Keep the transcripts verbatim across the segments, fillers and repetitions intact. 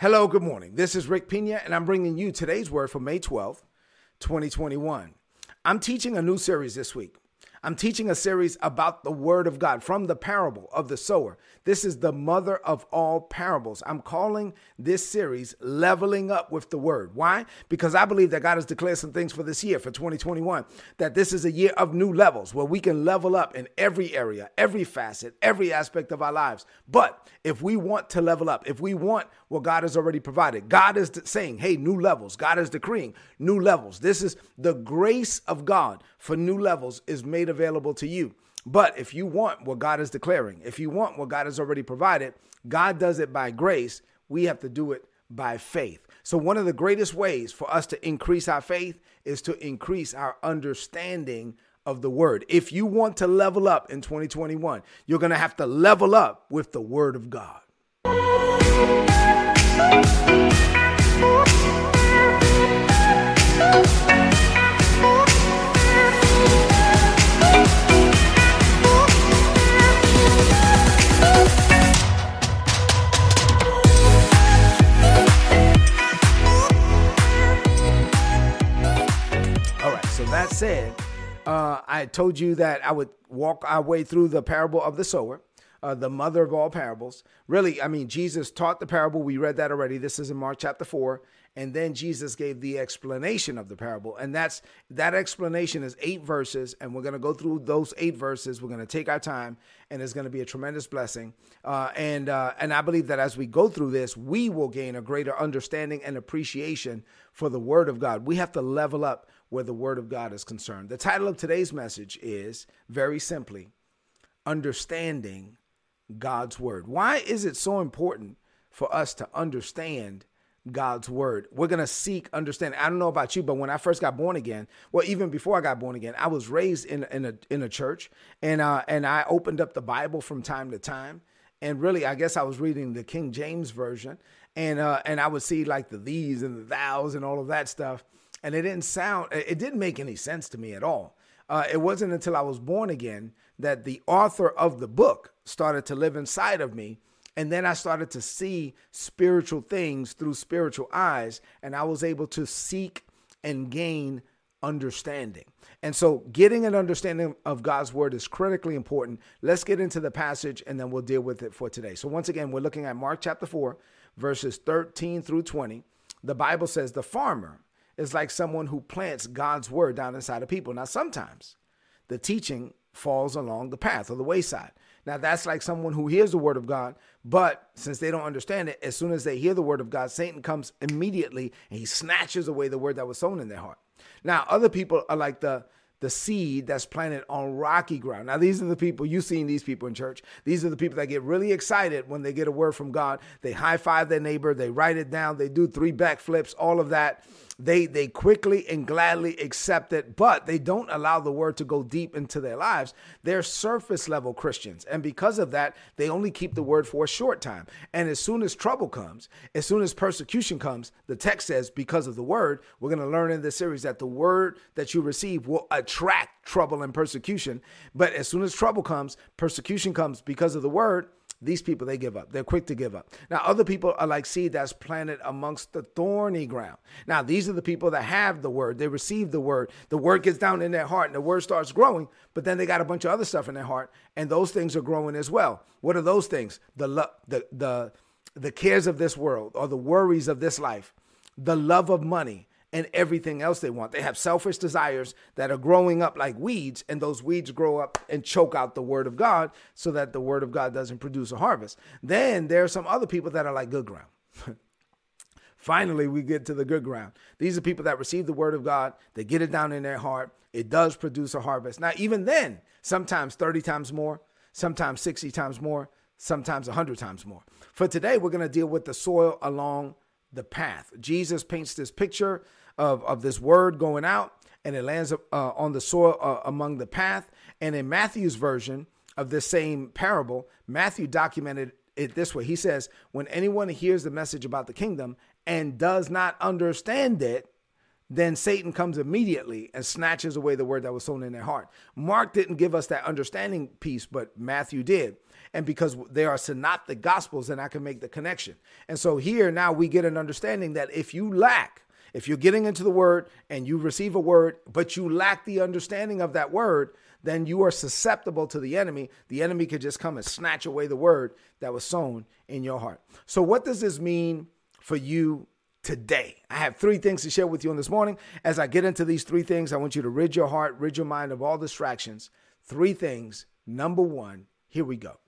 Hello, good morning. This is Rick Pina, and I'm bringing you today's word for May twelfth, twenty twenty-one. I'm teaching a new series this week. I'm teaching a series about the Word of God from the parable of the sower. This is the mother of all parables. I'm calling this series Leveling Up with the Word. Why? Because I believe that God has declared some things for this year, for twenty twenty-one, that this is a year of new levels where we can level up in every area, every facet, every aspect of our lives. But if we want to level up, if we want what God has already provided, God is saying, hey, new levels. God is decreeing new levels. This is the grace of God for new levels is made available to you. But if you want what God is declaring, if you want what God has already provided, God does it by grace. We have to do it by faith. So one of the greatest ways for us to increase our faith is to increase our understanding of the word. If you want to level up in twenty twenty-one, you're going to have to level up with the word of God. That said, uh, I told you that I would walk our way through the parable of the sower, uh, the mother of all parables. Really, I mean, Jesus taught the parable. We read that already. This is in Mark chapter four. And then Jesus gave the explanation of the parable. And that's that explanation is eight verses. And we're going to go through those eight verses. We're going to take our time. And it's going to be a tremendous blessing. Uh, and uh, and I believe that as we go through this, we will gain a greater understanding and appreciation for the word of God. We have to level up where the word of God is concerned. The title of today's message is, very simply, Understanding God's Word. Why is it so important for us to understand God's Word? We're going to seek understanding. I don't know about you, but when I first got born again, well, even before I got born again, I was raised in, in, a, in a church, and, uh, and I opened up the Bible from time to time. And really, I guess I was reading the King James Version, and uh, and I would see like the these and the thous and all of that stuff. And it didn't sound, it didn't make any sense to me at all. Uh, it wasn't until I was born again that the author of the book started to live inside of me. And then I started to see spiritual things through spiritual eyes. And I was able to seek and gain understanding. And so getting an understanding of God's word is critically important. Let's get into the passage and then we'll deal with it for today. So once again, we're looking at Mark chapter four, verses thirteen through twenty. The Bible says the farmer is like someone who plants God's word down inside of people. Now, sometimes the teaching falls along the path or the wayside. Now, that's like someone who hears the word of God, but since they don't understand it, as soon as they hear the word of God, Satan comes immediately and he snatches away the word that was sown in their heart. Now, other people are like the the seed that's planted on rocky ground. Now, these are the people, you've seen these people in church. These are the people that get really excited when they get a word from God. They high-five their neighbor. They write it down. They do three backflips, all of that. They, they quickly and gladly accept it, but they don't allow the word to go deep into their lives. They're surface-level Christians, and because of that, they only keep the word for a short time. And as soon as trouble comes, as soon as persecution comes, the text says, because of the word, we're going to learn in this series that the word that you receive will attract trouble and persecution. But as soon as trouble comes, persecution comes because of the word, these people, they give up. They're quick to give up. Now, other people are like seed that's planted amongst the thorny ground. Now, these are the people that have the word. They receive the word. The word gets down in their heart and the word starts growing, but then they got a bunch of other stuff in their heart and those things are growing as well. What are those things? The lo- the the the cares of this world or the worries of this life, the love of money, and everything else they want. They have selfish desires that are growing up like weeds, and those weeds grow up and choke out the word of God so that the word of God doesn't produce a harvest. Then there are some other people that are like good ground. Finally, we get to the good ground. These are people that receive the word of God. They get it down in their heart. It does produce a harvest. Now, even then, sometimes thirty times more, sometimes sixty times more, sometimes one hundred times more. For today, we're going to deal with the soil along the path. Jesus paints this picture of, of this word going out and it lands uh, on the soil uh, among the path. And in Matthew's version of this same parable, Matthew documented it this way. He says, when anyone hears the message about the kingdom and does not understand it, then Satan comes immediately and snatches away the word that was sown in their heart. Mark didn't give us that understanding piece, but Matthew did. and because they are synoptic gospels, then I can make the connection. And so here now we get an understanding that if you lack, if you're getting into the word and you receive a word, but you lack the understanding of that word, then you are susceptible to the enemy. The enemy could just come and snatch away the word that was sown in your heart. So what does this mean for you today? I have three things to share with you on this morning. As I get into these three things, I want you to rid your heart, rid your mind of all distractions. Three things. Number one, here we go.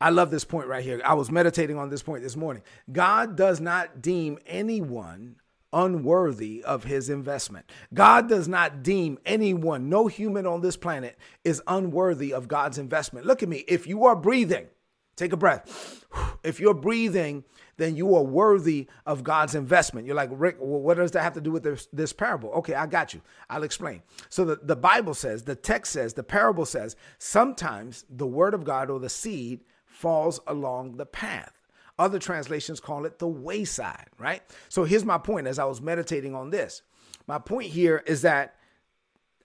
I love this point right here. I was meditating on this point this morning. God does not deem anyone unworthy of his investment. God does not deem anyone, no human on this planet is unworthy of God's investment. Look at me. If you are breathing, take a breath. If you're breathing, then you are worthy of God's investment. You're like, Rick, well, what does that have to do with this, this parable? Okay, I got you. I'll explain. So the, the Bible says, the text says, the parable says, sometimes the word of God or the seed falls along the path. Other translations call it the wayside, right? So here's my point as I was meditating on this. My point here is that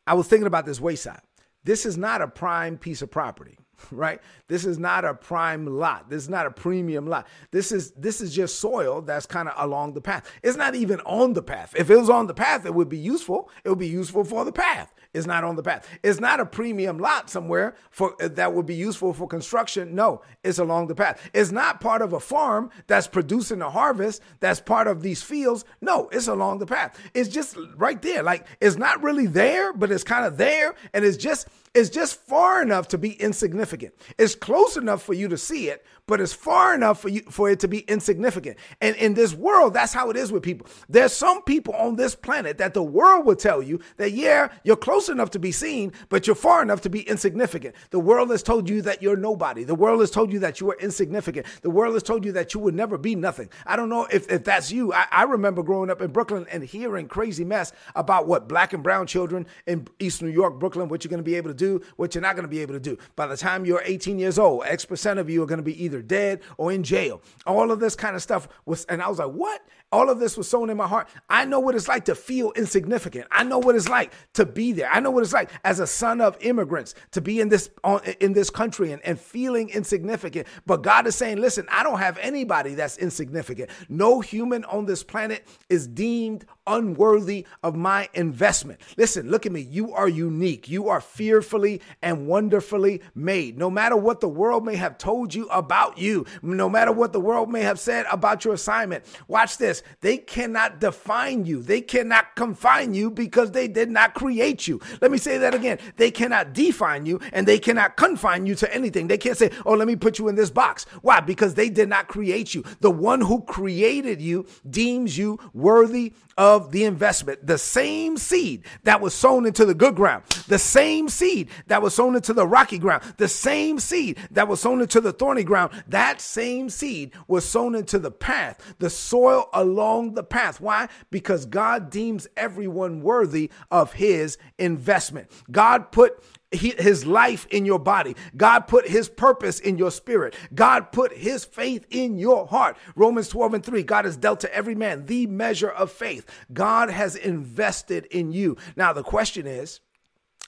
I was thinking about this wayside. This is not a prime piece of property, right? This is not a prime lot. This is not a premium lot. This is this is just soil that's kind of along the path. It's not even on the path. If it was on the path, it would be useful. It would be useful for the path. It's not on the path. It's not a premium lot somewhere for that would be useful for construction. No, it's along the path. It's not part of a farm that's producing a harvest that's part of these fields. No, it's along the path. It's just right there. Like it's not really there, but it's kind of there. And it's just it's just far enough to be insignificant. It's close enough for you to see it, but it's far enough for you for it to be insignificant. And in this world, that's how it is with people. There's some people on this planet that the world will tell you that, yeah, you're close enough to be seen, but you're far enough to be insignificant. The world has told you that you're nobody. The world has told you that you are insignificant. The world has told you that you would never be nothing. I don't know if, if that's you. I, I remember growing up in Brooklyn and hearing crazy mess about what black and brown children in East New York, Brooklyn, what you're going to be able to do. Do, what you're not going to be able to do. By the time you're eighteen years old, X percent of you are going to be either dead or in jail. All of this kind of stuff was, and I was like, what? All of this was sown in my heart. I know what it's like to feel insignificant. I know what it's like to be there. I know what it's like as a son of immigrants to be in this on, in this country and, and feeling insignificant. But God is saying, listen, I don't have anybody that's insignificant. No human on this planet is deemed unworthy of my investment. Listen, look at me. You are unique. You are fearful and wonderfully made. No matter what the world may have told you about you, no matter what the world may have said about your assignment, watch this. They cannot define you. They cannot confine you because they did not create you. Let me say that again. They cannot define you and they cannot confine you to anything. They can't say, oh, let me put you in this box. Why? Because they did not create you. The one who created you deems you worthy of the investment. The same seed that was sown into the good ground, the same seed that was sown into the rocky ground, the same seed that was sown into the thorny ground, that same seed was sown into the path, the soil along the path. Why? Because God deems everyone worthy of his investment. God put his life in your body. God put his purpose in your spirit. God put his faith in your heart. Romans twelve and three, God has dealt to every man the measure of faith. God has invested in you. Now, the question is,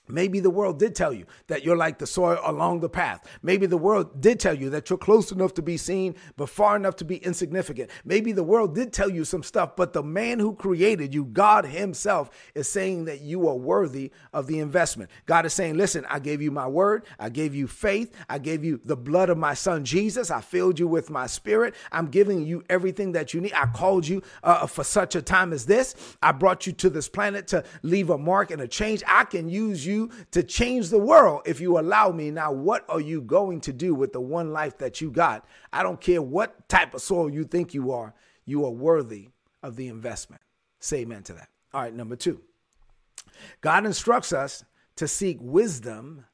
maybe the world did tell you that you're like the soil along the path. Maybe the world did tell you that you're close enough to be seen, but far enough to be insignificant. Maybe the world did tell you some stuff, but the man who created you, God himself, is saying that you are worthy of the investment. God is saying, listen, I gave you my word. I gave you faith. I gave you the blood of my son, Jesus. I filled you with my spirit. I'm giving you everything that you need. I called you uh, for such a time as this. I brought you to this planet to leave a mark and a change. I can use you to change the world if you allow me. Now, what are you going to do with the one life that you got? I don't care what type of soil you think you are. You are worthy of the investment. Say amen to that. All right, number two. God instructs us to seek wisdom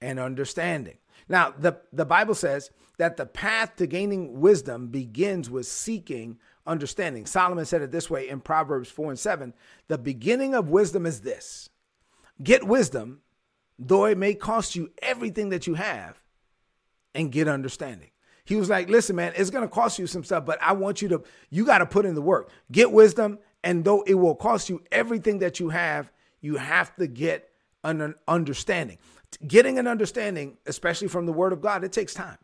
and understanding. Now, the, the Bible says that the path to gaining wisdom begins with seeking understanding. Solomon said it this way in Proverbs four and seven, the beginning of wisdom is this. Get wisdom, though it may cost you everything that you have, and get understanding. He was like, listen, man, it's going to cost you some stuff, but I want you to, you got to put in the work. Get wisdom, and though it will cost you everything that you have, you have to get an understanding. getting an understanding, especially from the Word of God, it takes time.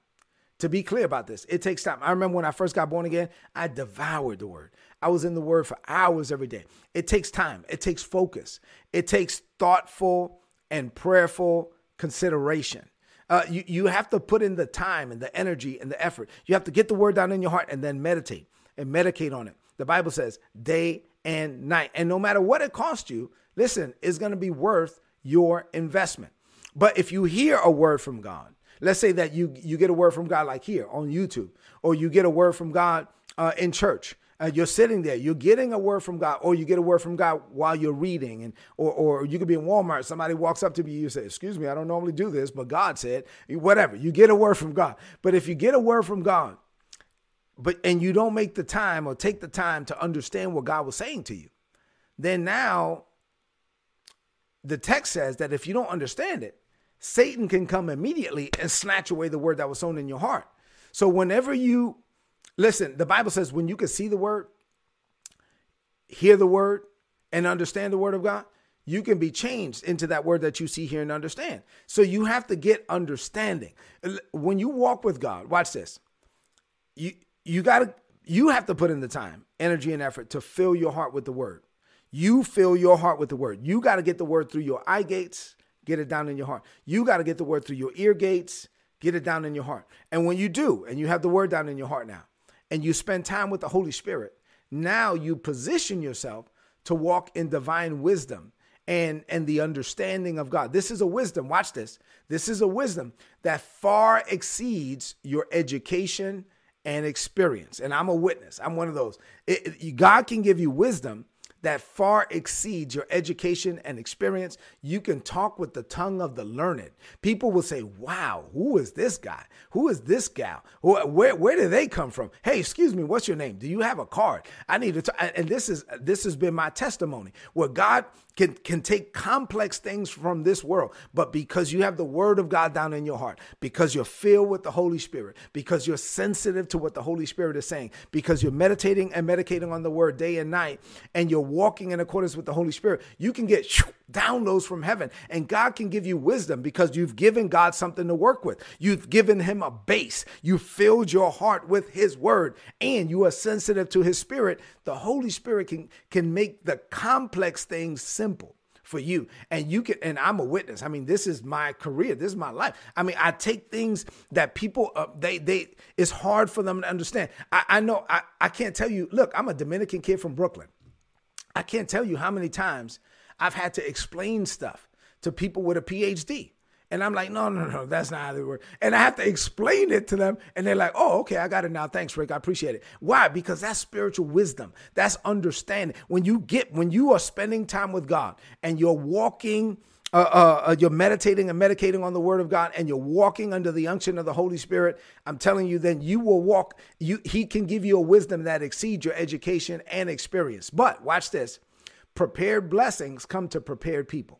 To be clear about this, it takes time. I remember when I first got born again, I devoured the Word. I was in the Word for hours every day. It takes time. It takes focus. It takes thoughtful and prayerful consideration. Uh, you, you have to put in the time and the energy and the effort. You have to get the Word down in your heart and then meditate and medicate on it. The Bible says day and night. And no matter what it costs you, listen, it's going to be worth your investment. But if you hear a word from God, let's say that you, you get a word from God like here on YouTube, or you get a word from God uh, in church. Uh, you're sitting there, you're getting a word from God, or you get a word from God while you're reading. And or or you could be in Walmart. Somebody walks up to you, you say, excuse me, I don't normally do this, but God said, whatever. You get a word from God. But if you get a word from God, but and you don't make the time or take the time to understand what God was saying to you, then now the text says that if you don't understand it, Satan can come immediately and snatch away the word that was sown in your heart. So whenever you, listen, the Bible says when you can see the word, hear the word, and understand the word of God, you can be changed into that word that you see, hear, and understand. So you have to get understanding. When you walk with God, watch this. You you gotta you have to put in the time, energy, and effort to fill your heart with the word. You fill your heart with the word. You got to get the word through your eye gates, get it down in your heart. You got to get the word through your ear gates, get it down in your heart. And when you do, and you have the word down in your heart now, and you spend time with the Holy Spirit, now you position yourself to walk in divine wisdom and, and the understanding of God. This is a wisdom, watch this. This is a wisdom that far exceeds your education and experience. And I'm a witness, I'm one of those. It, it, God can give you wisdom that far exceeds your education and experience. You can talk with the tongue of the learned. People will say, wow, who is this guy? Who is this gal? Where, where did they come from? Hey, excuse me, what's your name? Do you have a card? I need to talk. And this is this has been my testimony, where God can, can take complex things from this world, but because you have the word of God down in your heart, because you're filled with the Holy Spirit, because you're sensitive to what the Holy Spirit is saying, because you're meditating and medicating on the word day and night, and you're walking in accordance with the Holy Spirit, you can get shoo, downloads from heaven, and God can give you wisdom because you've given God something to work with. You've given him a base. You filled your heart with his word, and you are sensitive to his spirit. The Holy Spirit can, can make the complex things simple for you. And you can, and I'm a witness. I mean, this is my career. This is my life. I mean, I take things that people, uh, they, they, it's hard for them to understand. I, I know I, I can't tell you, look, I'm a Dominican kid from Brooklyn. I can't tell you how many times I've had to explain stuff to people with a P H D. And I'm like, no, no, no, that's not how they work. And I have to explain it to them. And they're like, oh, okay, I got it now. Thanks, Rick. I appreciate it. Why? Because that's spiritual wisdom. That's understanding. When you get, when you are spending time with God and you're walking, uh, uh, you're meditating and medicating on the word of God, and you're walking under the unction of the Holy Spirit, I'm telling you, then you will walk. You, he can give you a wisdom that exceeds your education and experience. But watch this. Prepared blessings come to prepared people.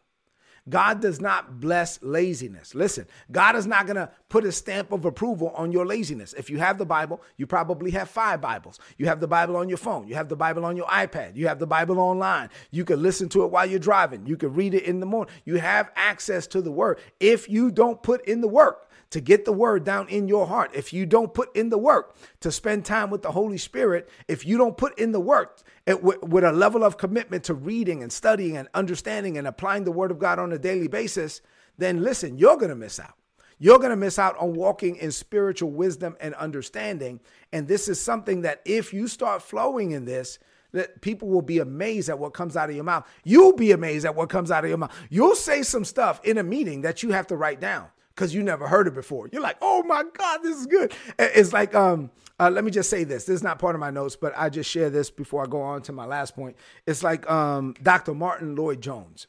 God does not bless laziness. Listen, God is not going to put a stamp of approval on your laziness. If you have the Bible, you probably have five Bibles. You have the Bible on your phone. You have the Bible on your iPad. You have the Bible online. You can listen to it while you're driving. You can read it in the morning. You have access to the word. If you don't put in the work to get the word down in your heart, if you don't put in the work to spend time with the Holy Spirit, if you don't put in the work it, with, with a level of commitment to reading and studying and understanding and applying the word of God on a daily basis, then listen, you're going to miss out. You're going to miss out on walking in spiritual wisdom and understanding. And this is something that if you start flowing in this, that people will be amazed at what comes out of your mouth. You'll be amazed at what comes out of your mouth. You'll say some stuff in a meeting that you have to write down, because you never heard it before. You're like, oh my God, this is good. It's like, um, uh, let me just say this. This is not part of my notes, but I just share this before I go on to my last point. It's like um, Doctor Martin Lloyd-Jones.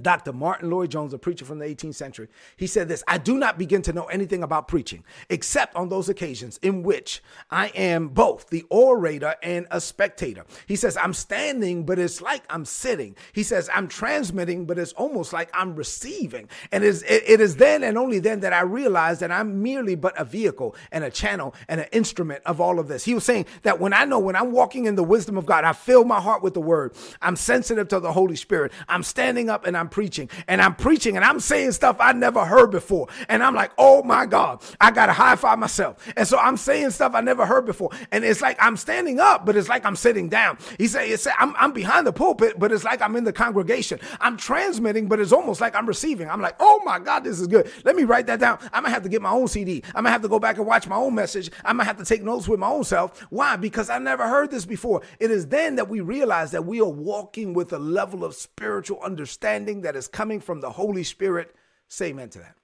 Doctor Martin Lloyd-Jones, a preacher from the eighteenth century, he said this: I do not begin to know anything about preaching, except on those occasions in which I am both the orator and a spectator. He says, I'm standing, but it's like I'm sitting. He says, I'm transmitting, but it's almost like I'm receiving. And it is, it, it is then and only then that I realize that I'm merely but a vehicle and a channel and an instrument of all of this. He was saying that when I know, when I'm walking in the wisdom of God, I fill my heart with the word. I'm sensitive to the Holy Spirit. I'm standing up and I'm I'm preaching and I'm preaching and I'm saying stuff I never heard before. And I'm like, oh my God, I got to high five myself. And so I'm saying stuff I never heard before. And it's like I'm standing up, but it's like I'm sitting down. He said, it's, I'm, I'm behind the pulpit, but it's like I'm in the congregation. I'm transmitting, but it's almost like I'm receiving. I'm like, oh my God, this is good. Let me write that down. I'm going to have to get my own C D. I'm going to have to go back and watch my own message. I'm going to have to take notes with my own self. Why? Because I never heard this before. It is then that we realize that we are walking with a level of spiritual understanding that is coming from the Holy Spirit. Say amen to that.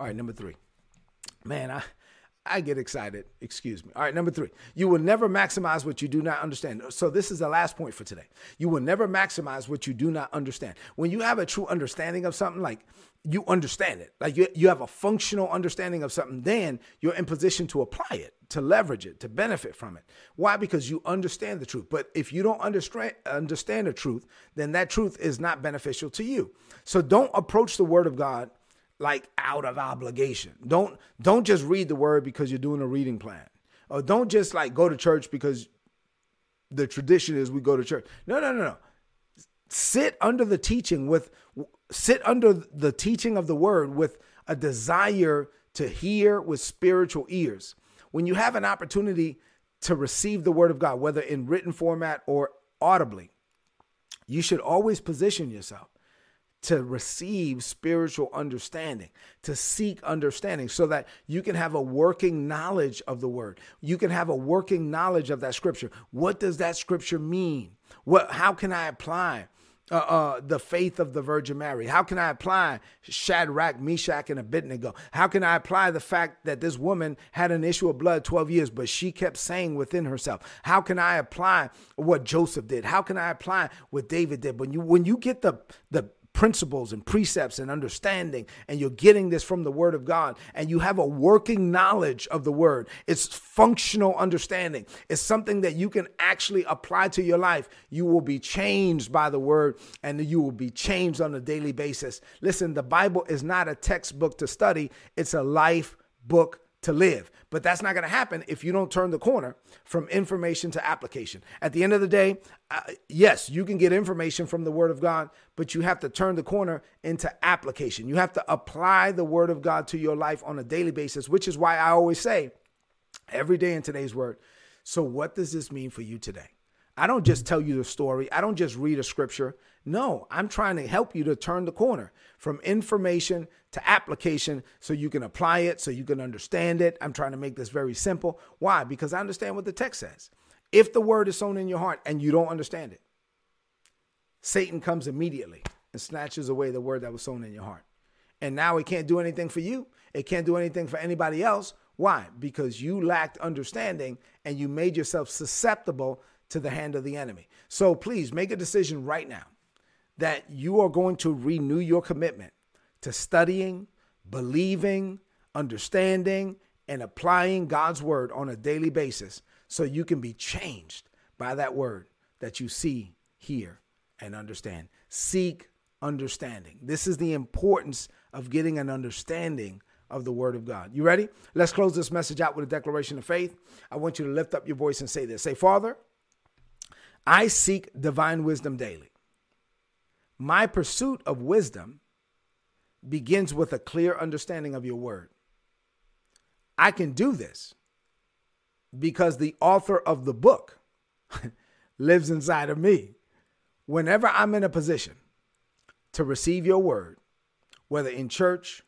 All right, number three. Man, I, I get excited. Excuse me. All right, number three. You will never maximize what you do not understand. So this is the last point for today. You will never maximize what you do not understand. When you have a true understanding of something, like you understand it, like you, you have a functional understanding of something, then you're in position to apply it, to leverage it, to benefit from it. Why? Because you understand the truth. But if you don't understand understand the truth, then that truth is not beneficial to you. So don't approach the Word of God like out of obligation. Don't don't just read the Word because you're doing a reading plan, or don't just like go to church because the tradition is we go to church. No, no, no, no. Sit under the teaching with sit under the teaching of the Word with a desire to hear with spiritual ears. When you have an opportunity to receive the Word of God, whether in written format or audibly, you should always position yourself to receive spiritual understanding, to seek understanding, so that you can have a working knowledge of the Word. You can have a working knowledge of that scripture. What does that scripture mean? What? How can I apply Uh, uh, the faith of the Virgin Mary? How can I apply Shadrach, Meshach, and Abednego? How can I apply the fact that this woman had an issue of blood twelve years, but she kept saying within herself? How can I apply what Joseph did? How can I apply what David did? When you when you get the the principles and precepts and understanding, and you're getting this from the Word of God, and you have a working knowledge of the Word, it's functional understanding, it's something that you can actually apply to your life, you will be changed by the Word, and you will be changed on a daily basis. Listen, the Bible is not a textbook to study, it's a life book to live. But that's not going to happen if you don't turn the corner from information to application. At the end of the day, uh, yes, you can get information from the Word of God, but you have to turn the corner into application. You have to apply the Word of God to your life on a daily basis, which is why I always say every day in Today's Word, so what does this mean for you today? I don't just tell you the story. I don't just read a scripture. No, I'm trying to help you to turn the corner from information to application so you can apply it, so you can understand it. I'm trying to make this very simple. Why? Because I understand what the text says. If the Word is sown in your heart and you don't understand it, Satan comes immediately and snatches away the Word that was sown in your heart. And now it can't do anything for you. It can't do anything for anybody else. Why? Because you lacked understanding and you made yourself susceptible to the hand of the enemy. So please make a decision right now that you are going to renew your commitment to studying, believing, understanding, and applying God's Word on a daily basis so you can be changed by that Word that you see, hear, and understand. Seek understanding. This is the importance of getting an understanding of the Word of God. You ready? Let's close this message out with a declaration of faith. I want you to lift up your voice and say this. Say, Father, I seek divine wisdom daily. My pursuit of wisdom begins with a clear understanding of your Word. I can do this because the author of the book lives inside of me. Whenever I'm in a position to receive your Word, whether in church,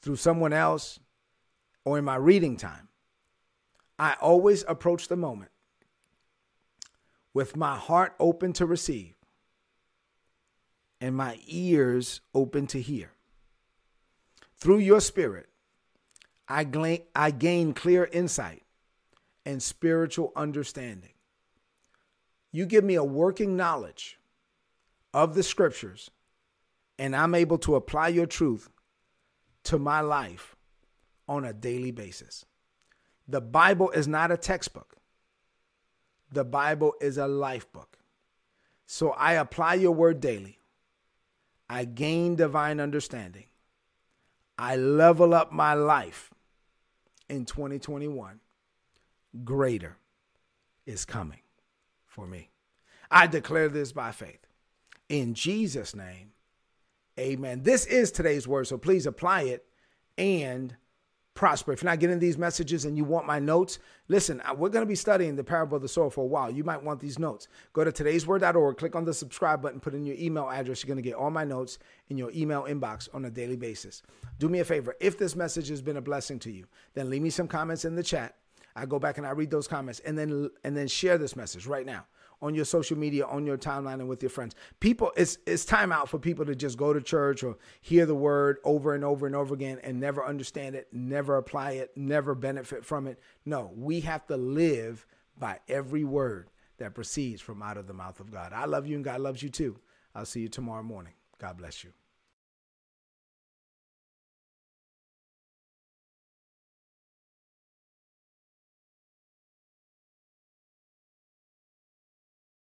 through someone else, or in my reading time, I always approach the moment with my heart open to receive and my ears open to hear. Through your Spirit, I gain, I gain clear insight and spiritual understanding. You give me a working knowledge of the scriptures, and I'm able to apply your truth to my life on a daily basis. The Bible is not a textbook. The Bible is a life book. So I apply your Word daily. I gain divine understanding. I level up my life in twenty twenty-one. Greater is coming for me. I declare this by faith. In Jesus' name, Amen. This is today's word, so please apply it and prosper. If you're not getting these messages and you want my notes, listen, we're going to be studying the parable of the sower for a while. You might want these notes. Go to today's word dot org, click on the subscribe button, put in your email address. You're going to get all my notes in your email inbox on a daily basis. Do me a favor. If this message has been a blessing to you, then leave me some comments in the chat. I go back and I read those comments, and then and then share this message right now on your social media, on your timeline, and with your friends. People, it's it's time out for people to just go to church or hear the word over and over and over again and never understand it, never apply it, never benefit from it. No, we have to live by every word that proceeds from out of the mouth of God. I love you and God loves you too. I'll see you tomorrow morning. God bless you.